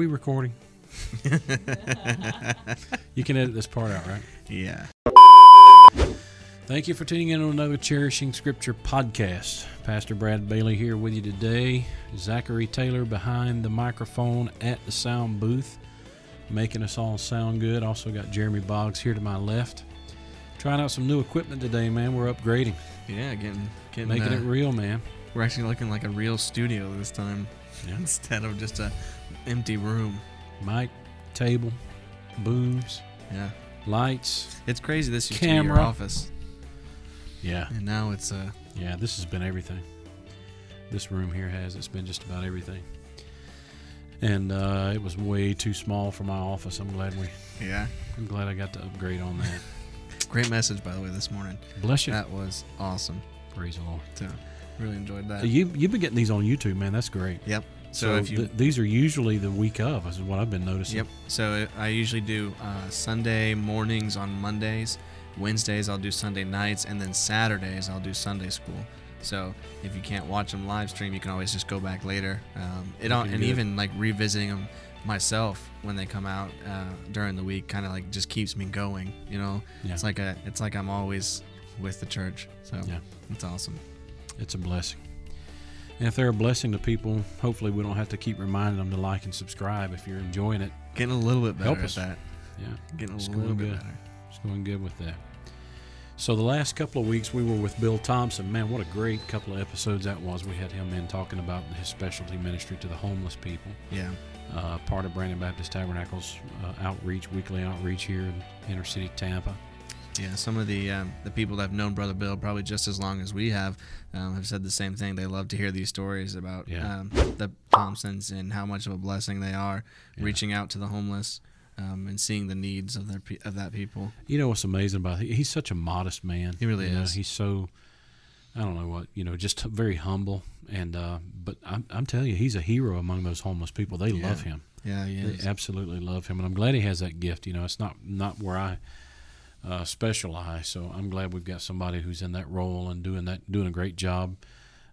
we recording? You can edit this part out, right? Yeah. Thank you for tuning in on another Cherishing Scripture podcast. Pastor Brad Bailey here with you today. Zachary Taylor behind the microphone at the sound booth, making us all sound good. Also got Jeremy Boggs here to my left. Trying out some new equipment today, man. We're upgrading. Yeah, getting making it real, man. We're actually looking like a real studio this time, yeah, instead of just an empty room. Mic, table, booze, yeah, lights. It's crazy. This used to be your office. Yeah. And now it's a... yeah, this has been everything. This room here has. It's been just about everything. And it was way too small for my office. I'm glad we... yeah. I'm glad I got to upgrade on that. Great message, by the way, this morning. Bless you. That was awesome. Praise the Lord. So, really enjoyed that. So you've been getting these on YouTube, man. That's great. Yep. So if you... these are usually the week of, is what I've been noticing. Yep. So I usually do Sunday mornings on Mondays. Wednesdays I'll do Sunday nights, and then Saturdays I'll do Sunday school. So if you can't watch them live stream, you can always just go back later. Even like revisiting them myself when they come out during the week kind of like just keeps me going. You know, yeah. It's like I'm always with the church. So yeah, it's awesome. It's a blessing. And if they're a blessing to people, hopefully we don't have to keep reminding them to like and subscribe. If you're enjoying it, getting a little bit better at that. Yeah, getting a little bit better. It's going good with that. So the last couple of weeks we were with Bill Thompson. Man, what a great couple of episodes that was. We had him in talking about his specialty ministry to the homeless people. Yeah. Part of Brandon Baptist Tabernacle's weekly outreach here in inner city Tampa. Yeah, some of the people that have known Brother Bill probably just as long as we have said the same thing. They love to hear these stories about the Thompsons and how much of a blessing they are, reaching out to the homeless. And seeing the needs of that people. You know what's amazing about he's such a modest man. He really is. He's so, I don't know what, just very humble. And but I'm telling you, he's a hero among those homeless people. They love him. Yeah, he is. They absolutely love him, and I'm glad he has that gift. It's not where I specialize, so I'm glad we've got somebody who's in that role and doing a great job.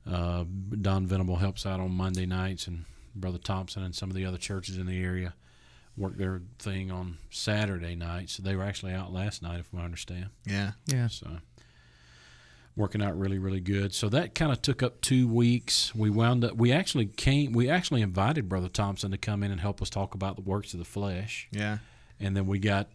Don Venable helps out on Monday nights, and Brother Thompson and some of the other churches in the area work their thing on Saturday nights. So they were actually out last night, if I understand. Yeah. Yeah. So working out really, really good. So that kind of took up 2 weeks. We actually invited Brother Thompson to come in and help us talk about the works of the flesh. Yeah. And then we got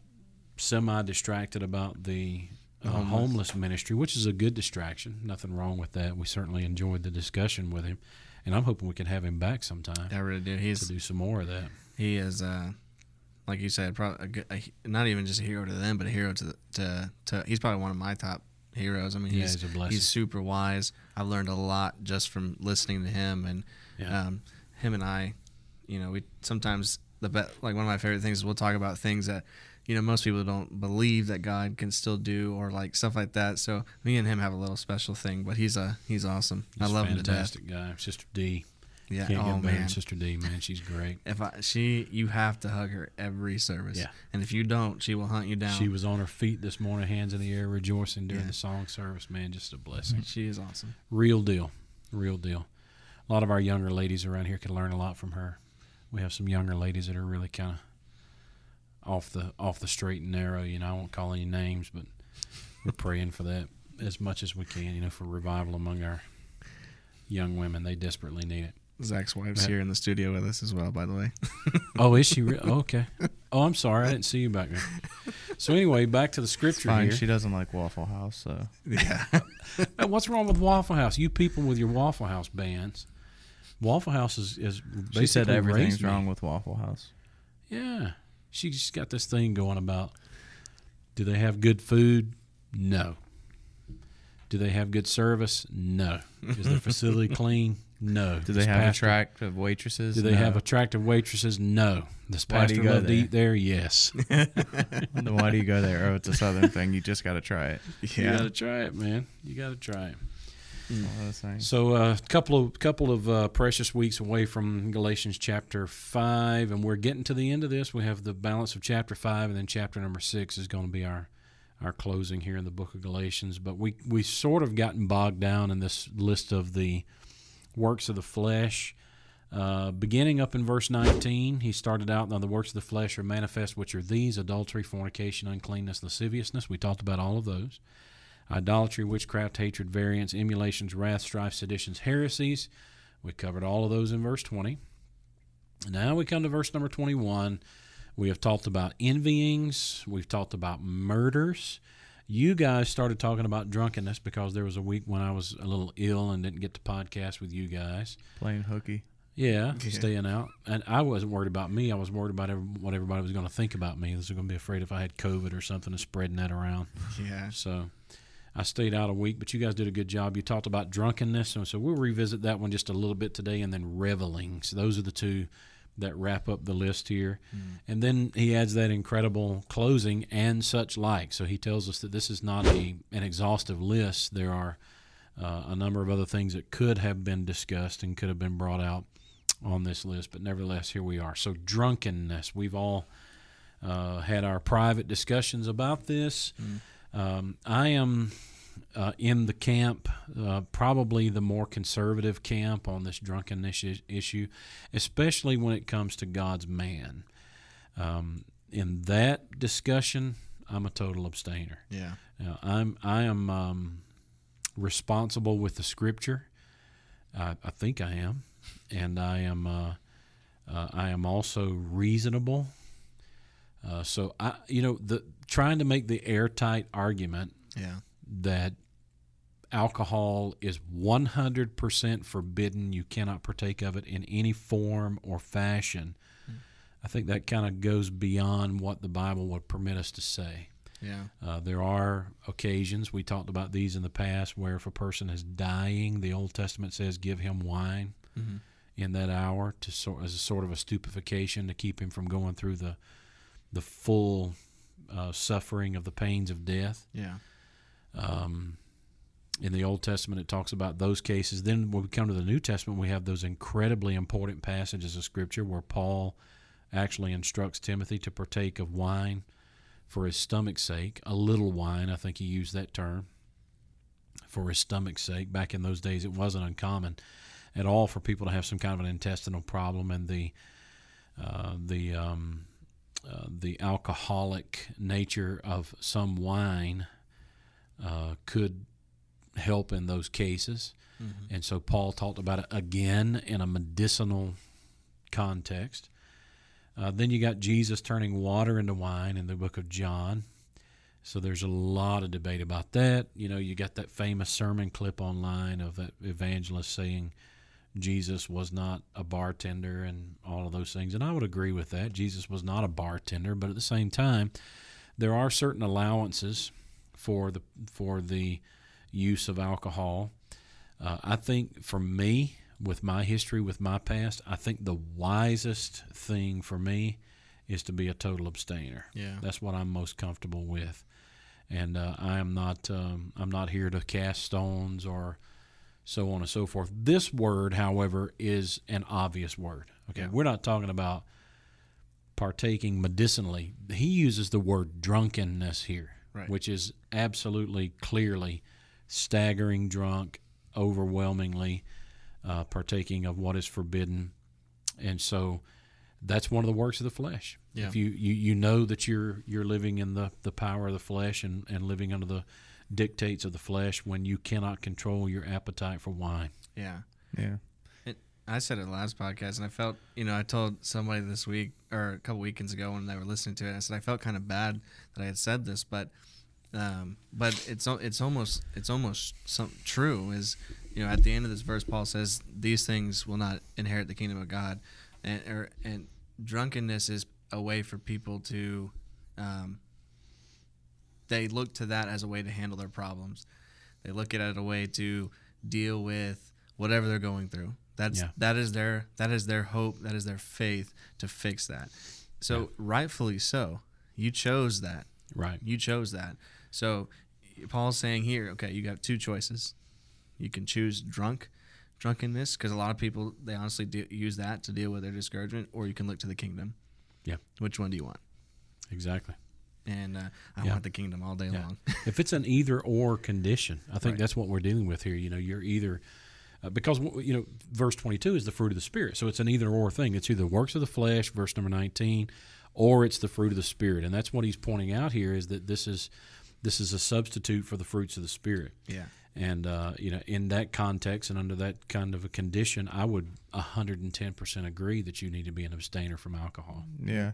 semi-distracted about the homeless ministry, which is a good distraction. Nothing wrong with that. We certainly enjoyed the discussion with him. And I'm hoping we can have him back sometime. I really do. He's to do some more of that. He is... like you said, probably not even just a hero to them, but a hero to he's probably one of my top heroes. I mean, he's a blessing. He's super wise. I've learned a lot just from listening to him, and him and I, we sometimes like one of my favorite things is we'll talk about things that most people don't believe that God can still do, or like stuff like that. So me and him have a little special thing, but he's awesome. He's I love him to death. Fantastic guy, Sister D. Yeah. Can't get better than Sister D, man. She's great. You have to hug her every service. Yeah. And if you don't, she will hunt you down. She was on her feet this morning, hands in the air, rejoicing during the song service, man. Just a blessing. She is awesome. Real deal. Real deal. A lot of our younger ladies around here can learn a lot from her. We have some younger ladies that are really kind of off the straight and narrow. I won't call any names, but we're praying for that as much as we can, for revival among our young women. They desperately need it. Zach's wife's here in the studio with us as well, by the way. Oh, is she? Okay. Oh, I'm sorry. I didn't see you back there. So anyway, back to the scripture fine. Here. She doesn't like Waffle House, so. Yeah. What's wrong with Waffle House? You people with your Waffle House bans. Waffle House is basically she said everything's wrong with Waffle House. Yeah. She's just got this thing going about, do they have good food? No. Do they have good service? No. Is their facility clean? No. Do they have attractive waitresses? Do they have attractive waitresses? No. Does pastor love to eat there? Yes. Then why do you go there? Oh, it's a Southern thing. You just got to try it. Yeah. You got to try it, man. You got to try it. So a couple of precious weeks away from Galatians chapter 5, and we're getting to the end of this. We have the balance of chapter 5, and then chapter number 6 is going to be our closing here in the book of Galatians. But we sort of gotten bogged down in this list of the works of the flesh, Beginning up in verse 19, he started out, now the works of the flesh are manifest, which are these: adultery, fornication, uncleanness, lasciviousness. We talked about all of those. Idolatry, witchcraft, hatred, variance, emulations, wrath, strife, seditions, heresies. We covered all of those in verse 20. Now we come to verse number 21. We have talked about envyings. We've talked about murders. You guys started talking about drunkenness because there was a week when I was a little ill and didn't get to podcast with you guys. Playing hooky. Yeah, yeah, staying out. And I wasn't worried about me. I was worried about what everybody was going to think about me. They were going to be afraid if I had COVID or something and spreading that around. Yeah. So I stayed out a week, but you guys did a good job. You talked about drunkenness, and so we'll revisit that one just a little bit today, and then reveling. So those are the two that wrap up the list here. And then he adds that incredible closing, and such like. So he tells us that this is not an exhaustive list. There are a number of other things that could have been discussed and could have been brought out on this list, but nevertheless, here we are. So drunkenness, we've all had our private discussions about this. I am in the camp, probably the more conservative camp on this drunkenness issue, especially when it comes to God's man. In that discussion, I'm a total abstainer. Yeah, I am responsible with the Scripture. I think I am, and I am also reasonable. So I, trying to make the airtight argument that alcohol is 100% forbidden, you cannot partake of it in any form or fashion. I think that kind of goes beyond what the Bible would permit us to say. Yeah. There are occasions, we talked about these in the past, where if a person is dying, the Old Testament says, give him wine in that hour to as a sort of a stupefaction to keep him from going through the full suffering of the pains of death. Yeah. In the Old Testament, it talks about those cases. Then when we come to the New Testament, we have those incredibly important passages of Scripture where Paul actually instructs Timothy to partake of wine for his stomach's sake, a little wine, I think he used that term, for his stomach's sake. Back in those days, it wasn't uncommon at all for people to have some kind of an intestinal problem, and the alcoholic nature of some wine could help in those cases. And so Paul talked about it again in a medicinal context. Then you got Jesus turning water into wine in the book of John. So there's a lot of debate about that. You got that famous sermon clip online of that evangelist saying, Jesus was not a bartender and all of those things. And I would agree with that. Jesus was not a bartender, but at the same time, there are certain allowances for the use of alcohol. I think for me, with my history, with my past, I think the wisest thing for me is to be a total abstainer. Yeah. That's what I'm most comfortable with. And I'm not here to cast stones or so on and so forth. This word, however, is an obvious word. Okay, yeah. We're not talking about partaking medicinally. He uses the word drunkenness here, right, which is absolutely clearly staggering drunk, overwhelmingly partaking of what is forbidden. And so that's one of the works of the flesh. Yeah. If you know that you're living in the power of the flesh and living under the dictates of the flesh when you cannot control your appetite for wine. Yeah. Yeah. I said it last podcast, and I felt, I told somebody this week or a couple weekends ago when they were listening to it, I said I felt kind of bad that I had said this, but it's almost something true is, at the end of this verse, Paul says these things will not inherit the kingdom of God, and drunkenness is a way for people to, they look to that as a way to handle their problems. They look at it as a way to deal with whatever they're going through. That is their hope. That is their faith to fix that. So rightfully so, you chose that. Right. You chose that. So Paul's saying here, okay, you got two choices. You can choose drunkenness, because a lot of people, they honestly use that to deal with their discouragement, or you can look to the kingdom. Yeah. Which one do you want? Exactly. And I want the kingdom all day long. If it's an either or condition, I think that's what we're dealing with here. You're either because, you know, verse 22 is the fruit of the Spirit. So it's an either or thing. It's either works of the flesh, verse number 19, or it's the fruit of the Spirit. And that's what he's pointing out here, is that this is a substitute for the fruits of the Spirit. Yeah. And, you know, in that context and under that kind of a condition, I would 110% agree that you need to be an abstainer from alcohol. Yeah.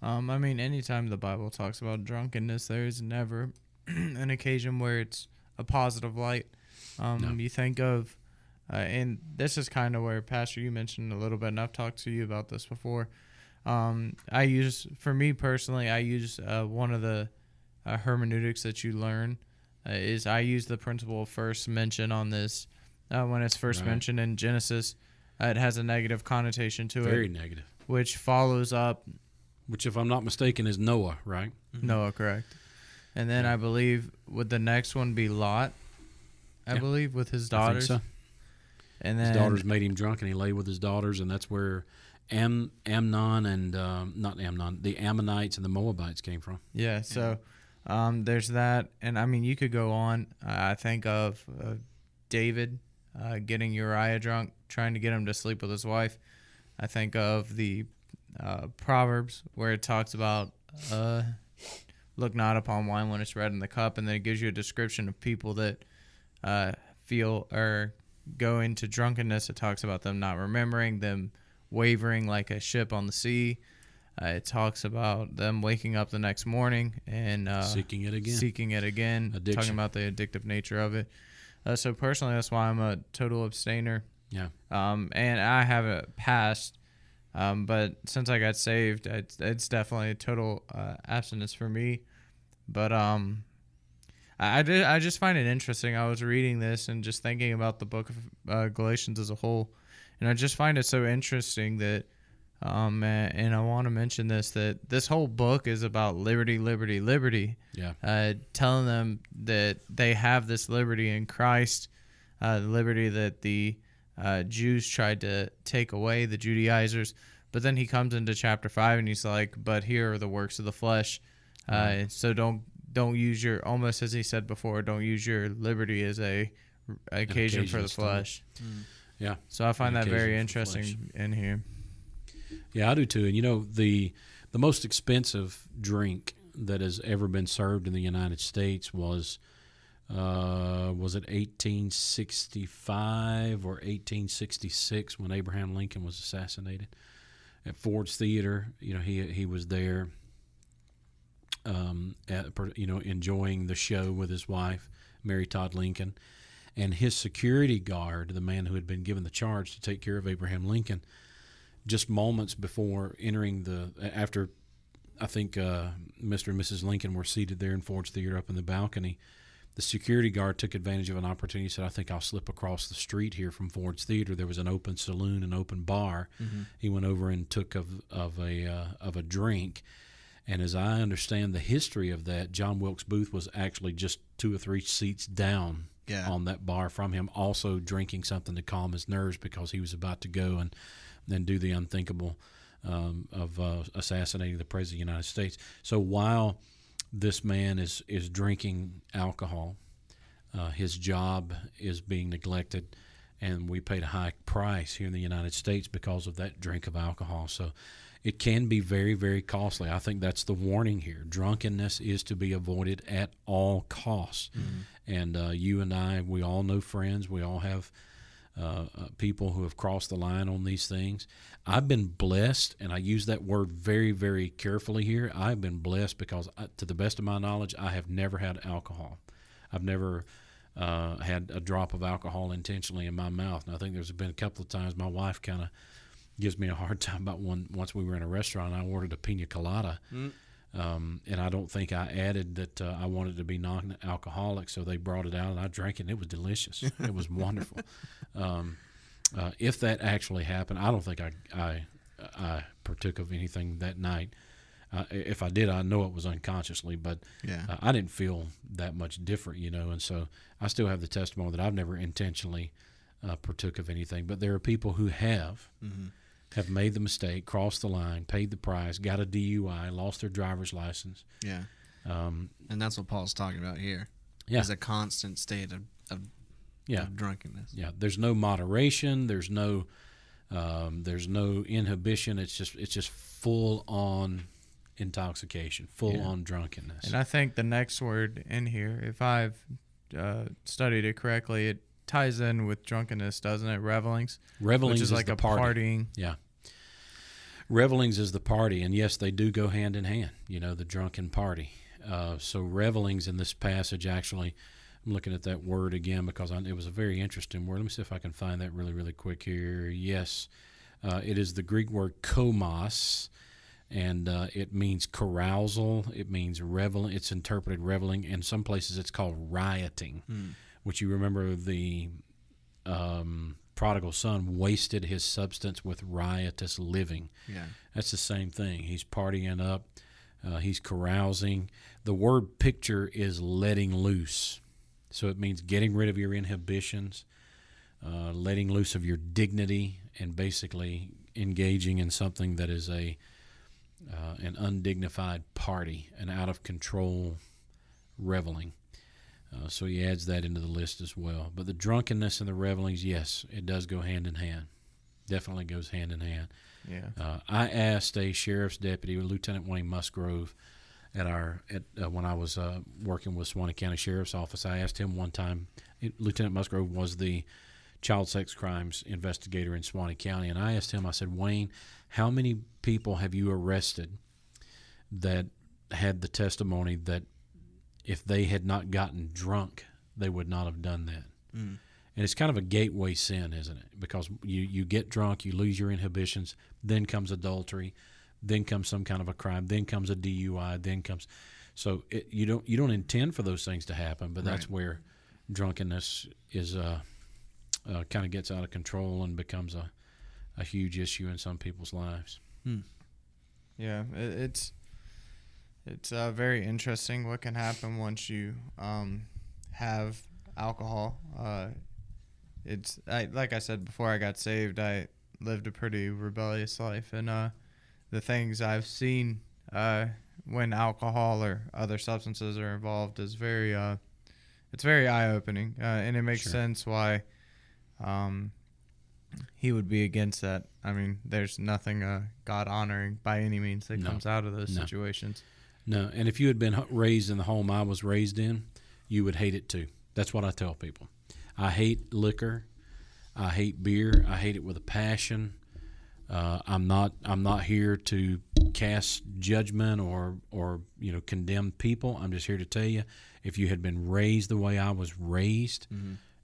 I mean, anytime the Bible talks about drunkenness, there is never an occasion where it's a positive light. No. You think of, and this is kind of where, Pastor, you mentioned a little bit, and I've talked to you about this before. I use, for me personally, one of the hermeneutics that you learn. Is I use the principle of first mention on this. When it's first mentioned in Genesis, it has a negative connotation to it. Very negative. Which follows up. Which, if I'm not mistaken, is Noah, right? Mm-hmm. Noah, correct. And then I believe, would the next one be Lot? I believe, with his daughters. I think so. And then his daughters made him drunk, and he lay with his daughters, and that's where Amnon and, not Amnon, the Ammonites and the Moabites came from. Yeah, so... there's that, and I mean, you could go on. I think of David getting Uriah drunk, trying to get him to sleep with his wife. I think of the Proverbs, where it talks about look not upon wine when it's red in the cup, and then it gives you a description of people that feel or go into drunkenness. It talks about them not remembering, them wavering like a ship on the sea. It talks about them waking up the next morning and seeking it again, addiction. Talking about the addictive nature of it. So personally, that's why I'm a total abstainer. Yeah. And I haven't passed, but since I got saved, it's definitely a total abstinence for me. But I just find it interesting. I was reading this and just thinking about the book of Galatians as a whole, and I just find it so interesting that. And I want to mention that this whole book is about liberty, liberty, liberty. Yeah. Telling them that they have this liberty in Christ, the liberty that the Jews tried to take away, the Judaizers. But then he comes into chapter 5 and he's like, "But here are the works of the flesh." Mm-hmm. So don't use your, almost as he said before, don't use your liberty as an occasion for the flesh. Mm. Yeah. So I find that very interesting in here. Yeah, I do too. And, you know, the most expensive drink that has ever been served in the United States was it 1865 or 1866 when Abraham Lincoln was assassinated at Ford's Theater. You know, he was there, enjoying the show with his wife, Mary Todd Lincoln, and his security guard, the man who had been given the charge to take care of Abraham Lincoln, just moments before entering after I think Mr. and Mrs. Lincoln were seated there in Ford's Theater up in the balcony, the security guard took advantage of an opportunity and said, "I think I'll slip across the street here from Ford's Theater." There was an open saloon, an open bar. Mm-hmm. He went over and took of a drink. And as I understand the history of that, John Wilkes Booth was actually just 2 or 3 seats down on that bar from him, also drinking something to calm his nerves because he was about to go and then do the unthinkable of assassinating the President of the United States. So while this man is drinking alcohol, his job is being neglected, and we paid a high price here in the United States because of that drink of alcohol. So it can be very, very costly. I think that's the warning here. Drunkenness is to be avoided at all costs. Mm-hmm. And you and I, we all know friends. We all have people who have crossed the line on these things. I've been blessed, and I use that word very, very carefully here. I've been blessed because, to the best of my knowledge, I have never had alcohol. I've never had a drop of alcohol intentionally in my mouth. And I think there's been a couple of times my wife kind of gives me a hard time about once we were in a restaurant, I ordered a pina colada. Mm. And I don't think I added that I wanted to be non-alcoholic, so they brought it out, and I drank it, and it was delicious. It was wonderful. If that actually happened, I don't think I partook of anything that night. If I did, I know it was unconsciously, but I didn't feel that much different, you know, and so I still have the testimony that I've never intentionally partook of anything. But there are people who have. Mm-hmm. Have made the mistake, crossed the line, paid the price, got a DUI, lost their driver's license. Yeah, and that's what Paul's talking about here. Yeah, is a constant state of of drunkenness. Yeah, there's no moderation. There's no inhibition. It's just full on intoxication, full on drunkenness. And I think the next word in here, if I've studied it correctly, it ties in with drunkenness, doesn't it? Revelings. Revelings is like a partying. Yeah. Revelings is the party, and yes, they do go hand in hand, you know, the drunken party. So revelings in this passage, actually, I'm looking at that word again because it was a very interesting word. Let me see if I can find that really, really quick here. Yes, it is the Greek word komos, and it means carousal. It means reveling. It's interpreted reveling. In some places it's called rioting, which you remember the prodigal son wasted his substance with riotous living. Yeah, that's the same thing. He's partying up. He's carousing. The word picture is letting loose. So it means getting rid of your inhibitions, letting loose of your dignity, and basically engaging in something that is an undignified party, an out-of-control reveling. So he adds that into the list as well. But the drunkenness and the revelings, yes, it does go hand in hand. Definitely goes hand in hand. Yeah. I asked a sheriff's deputy, Lieutenant Wayne Musgrove, when I was working with Suwannee County Sheriff's Office. I asked him one time. Lieutenant Musgrove was the child sex crimes investigator in Suwannee County, and I asked him. I said, Wayne, how many people have you arrested that had the testimony that if they had not gotten drunk, they would not have done that? Mm. And it's kind of a gateway sin, isn't it? Because you get drunk, you lose your inhibitions, then comes adultery. Then comes some kind of a crime. Then comes a DUI. Then comes, so you don't intend for those things to happen, but that's where drunkenness is kind of gets out of control and becomes a huge issue in some people's lives. Hmm. Yeah, it's very interesting what can happen once you have alcohol. Like I said before, I got saved. I lived a pretty rebellious life, and the things I've seen when alcohol or other substances are involved is very eye-opening, and it makes sense why he would be against that. I mean, there's nothing God-honoring by any means that comes out of those situations. No, and if you had been raised in the home I was raised in, you would hate it too. That's what I tell people. I hate liquor. I hate beer. I hate it with a passion. I'm not here to cast judgment or condemn people. I'm just here to tell you, if you had been raised the way I was raised,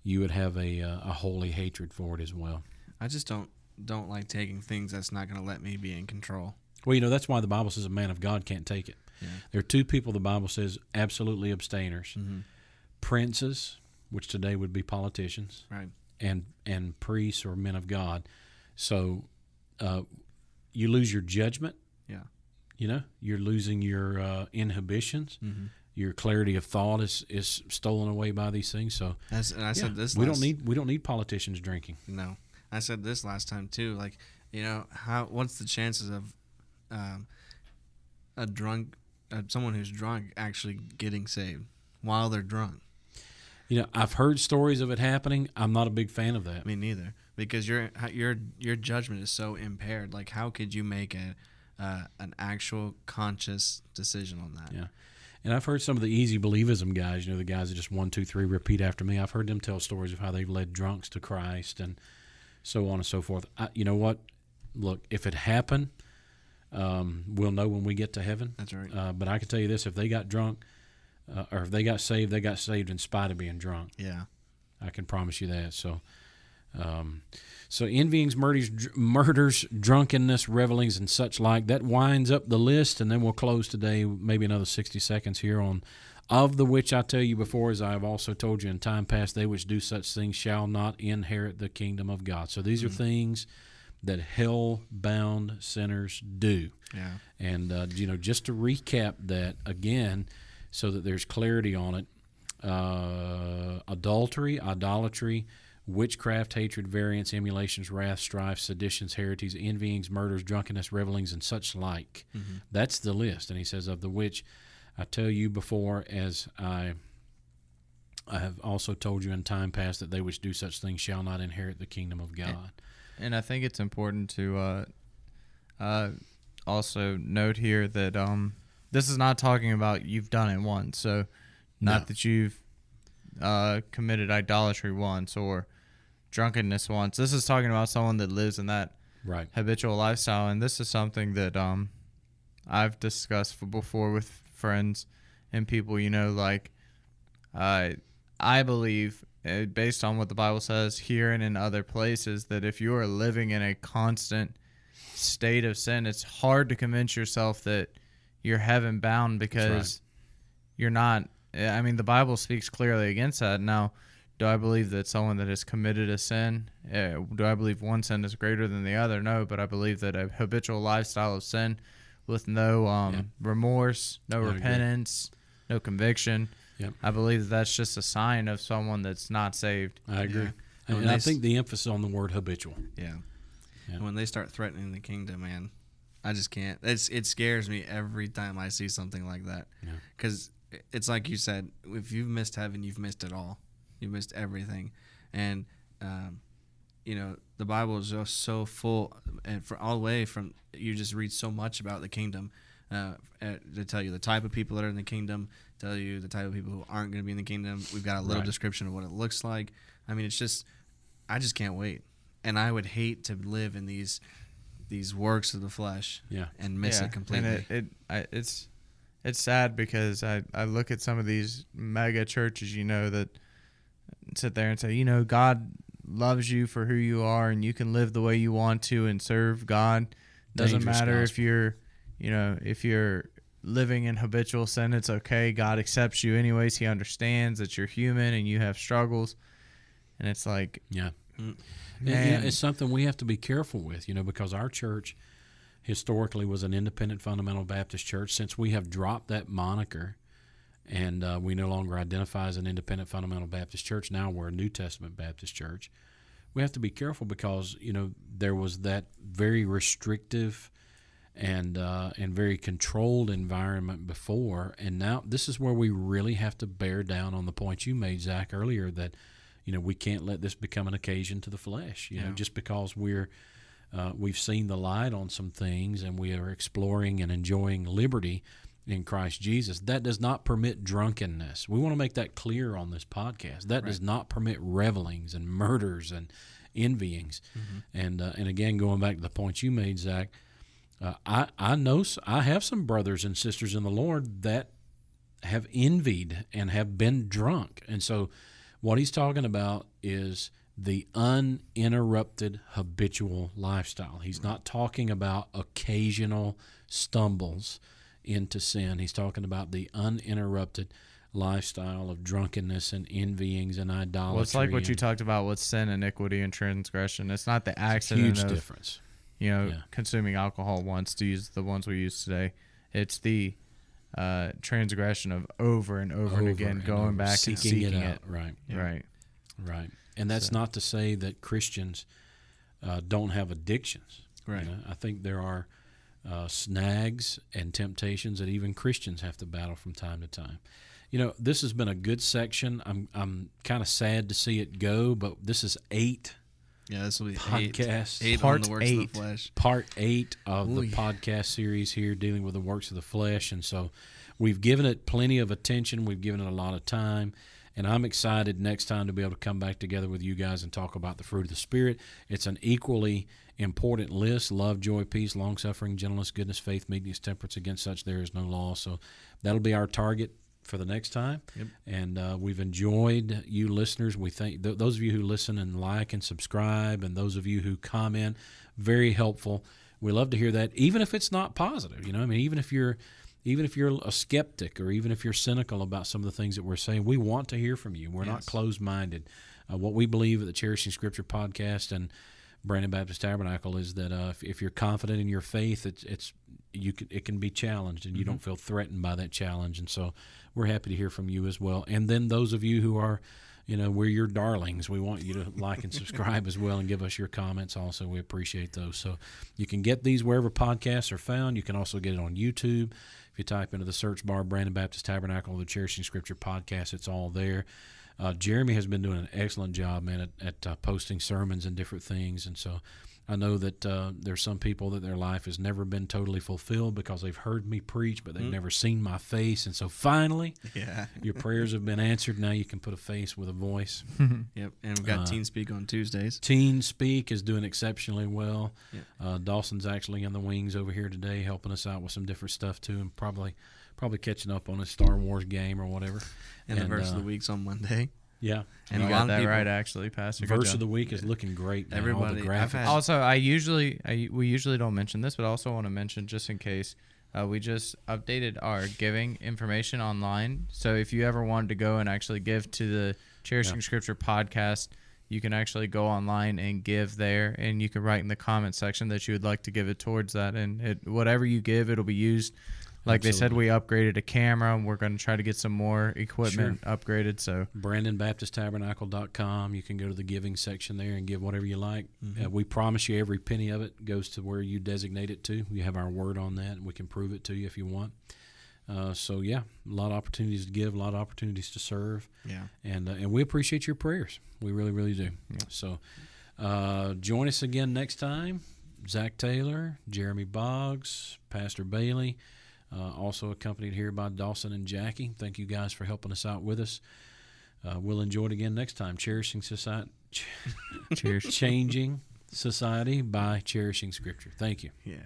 you would have a holy hatred for it as well. I just don't like taking things that's not going to let me be in control. Well, that's why the Bible says a man of God can't take it. Yeah. There are two people the Bible says absolutely abstainers: princes, which today would be politicians, and priests or men of God. So. You lose your judgment. Yeah, you're losing your inhibitions. Your clarity of thought is stolen away by these things. So we don't need politicians drinking. No, I said this last time too. Like what's the chances of someone who's drunk actually getting saved while they're drunk? I've heard stories of it happening. I'm not a big fan of that. Me neither. Because your judgment is so impaired. Like, how could you make an actual conscious decision on that? Yeah, and I've heard some of the easy believism guys, the guys that just 1, 2, 3 repeat after me. I've heard them tell stories of how they've led drunks to Christ and so on and so forth. You know what? Look, if it happened, we'll know when we get to heaven. That's right. But I can tell you this: if they got drunk, or if they got saved in spite of being drunk. Yeah, I can promise you that. So. So envyings, murders, drunkenness, revelings, and such like. That winds up the list, and then we'll close today, maybe another 60 seconds here on, of the which I tell you before, as I have also told you in time past, they which do such things shall not inherit the kingdom of God. So these are things that hell-bound sinners do. Yeah. And, just to recap that again so that there's clarity on it, adultery, idolatry, witchcraft, hatred, variance, emulations, wrath, strife, seditions, heresies, envyings, murders, drunkenness, revelings, and such like. That's the list. And he says, of the which I tell you before, as I I have also told you in time past that they which do such things shall not inherit the kingdom of God. And I think it's important to also note here that this is not talking about you've done it once. So not that you've committed idolatry once or drunkenness once. This is talking about someone that lives in that habitual lifestyle. And this is something that I've discussed before with friends and people, you know, like I believe, based on what the Bible says here and in other places, that if you are living in a constant state of sin, it's hard to convince yourself that you're heaven bound, because you're not. I mean, the Bible speaks clearly against that. Now, do I believe that someone that has committed a sin, do I believe one sin is greater than the other? No, but I believe that a habitual lifestyle of sin with no remorse, no repentance, no conviction, I believe that's just a sign of someone that's not saved. I agree. Yeah. And I think the emphasis on the word habitual. Yeah. And when they start threatening the kingdom, man, I just can't. It scares me every time I see something like that. Because it's like you said, if you've missed heaven, you've missed it all. You've missed everything. And, you know, the Bible is just so full. And for all the way from, you just read so much about the kingdom. To tell you the type of people that are in the kingdom, tell you the type of people who aren't going to be in the kingdom. We've got a little description of what it looks like. I mean, it's just, I just can't wait. And I would hate to live in these works of the flesh and miss it completely. And it's sad because I look at some of these mega churches, you know, that sit there and say, you know, God loves you for who you are and you can live the way you want to and serve God. Doesn't matter if you're, you know, if you're living in habitual sin, it's okay. God accepts you anyways. He understands that you're human and you have struggles. And it's like, yeah, it's something we have to be careful with, you know, because our church historically was an independent fundamental Baptist church. Since we have dropped that moniker and we no longer identify as an independent fundamental Baptist church, now we're a New Testament Baptist church. We have to be careful because, you know, there was that very restrictive and very controlled environment before, and now this is where we really have to bear down on the point you made, Zach, earlier, that, you know, we can't let this become an occasion to the flesh. You know, just because we've seen the light on some things and we are exploring and enjoying liberty in Christ Jesus, that does not permit drunkenness. We want to make that clear on this podcast. That does not permit revelings and murders and envyings. And again, going back to the point you made, Zach, I know I have some brothers and sisters in the Lord that have envied and have been drunk. And so what he's talking about is the uninterrupted habitual lifestyle. He's not talking about occasional stumbles into sin. He's talking about the uninterrupted lifestyle of drunkenness and envyings and idolatry. Well, it's like what you talked about with sin, iniquity, and transgression. It's not the accident. It's a huge difference. You know, consuming alcohol once, to use the ones we use today. It's the transgression of over and over again, going back and seeking it. Right. And that's not to say that Christians don't have addictions. Right. You know, I think there are snags and temptations that even Christians have to battle from time to time. You know, this has been a good section. I'm kind of sad to see it go, but this is 8. Yeah, this will be podcast. Eight part on the works of the flesh. Part 8 of the podcast series here, dealing with the works of the flesh. And so we've given it plenty of attention. We've given it a lot of time. And I'm excited next time to be able to come back together with you guys and talk about the fruit of the Spirit. It's an equally important list: love, joy, peace, long-suffering, gentleness, goodness, faith, meekness, temperance. Against such there is no law. So that'll be our target for the next time. Yep. And we've enjoyed you listeners. We thank those of you who listen and like and subscribe, and those of you who comment. Very helpful. We love to hear that, even if it's not positive. You know, I mean, even if you're a skeptic, or even if you're cynical about some of the things that we're saying, we want to hear from you. We're not closed-minded. What we believe at the Cherishing Scripture podcast and Brandon Baptist Tabernacle is that if you're confident in your faith, it can be challenged, and you don't feel threatened by that challenge. And so we're happy to hear from you as well. And then those of you who are, you know, we're your darlings. We want you to like and subscribe as well, and give us your comments also. We appreciate those. So you can get these wherever podcasts are found. You can also get it on YouTube. If you type into the search bar, Brandon Baptist Tabernacle, the Cherishing Scripture podcast, it's all there. Jeremy has been doing an excellent job, man, at posting sermons and different things. And so I know that there's some people that their life has never been totally fulfilled because they've heard me preach, but they've never seen my face. And so finally, your prayers have been answered. Now you can put a face with a voice. Yep, and we've got Teen Speak on Tuesdays. Teen Speak is doing exceptionally well. Yep. Dawson's actually in the wings over here today helping us out with some different stuff too, and probably catching up on a Star Wars game or whatever. And the verse of the week's on Monday. Yeah, and you got that right, actually, Pastor. Verse of the week is looking great. Man. Everybody, also, we usually don't mention this, but I also want to mention, just in case, we just updated our giving information online. So if you ever wanted to go and actually give to the Cherishing Scripture podcast, you can actually go online and give there, and you can write in the comment section that you would like to give it towards that, and whatever you give, it'll be used. Like Absolutely. They said, we upgraded a camera, and we're going to try to get some more equipment upgraded. So BrandonBaptistTabernacle.com. You can go to the giving section there and give whatever you like. Mm-hmm. We promise you every penny of it goes to where you designate it to. We have our word on that, and we can prove it to you if you want. So, yeah, a lot of opportunities to give, a lot of opportunities to serve. Yeah. And we appreciate your prayers. We really, really do. Yeah. So join us again next time. Zach Taylor, Jeremy Boggs, Pastor Bailey. Also accompanied here by Dawson and Jackie. Thank you guys for helping us out with us. We'll enjoy it again next time. Cherishing Society. Changing Society by Cherishing Scripture. Thank you. Yeah.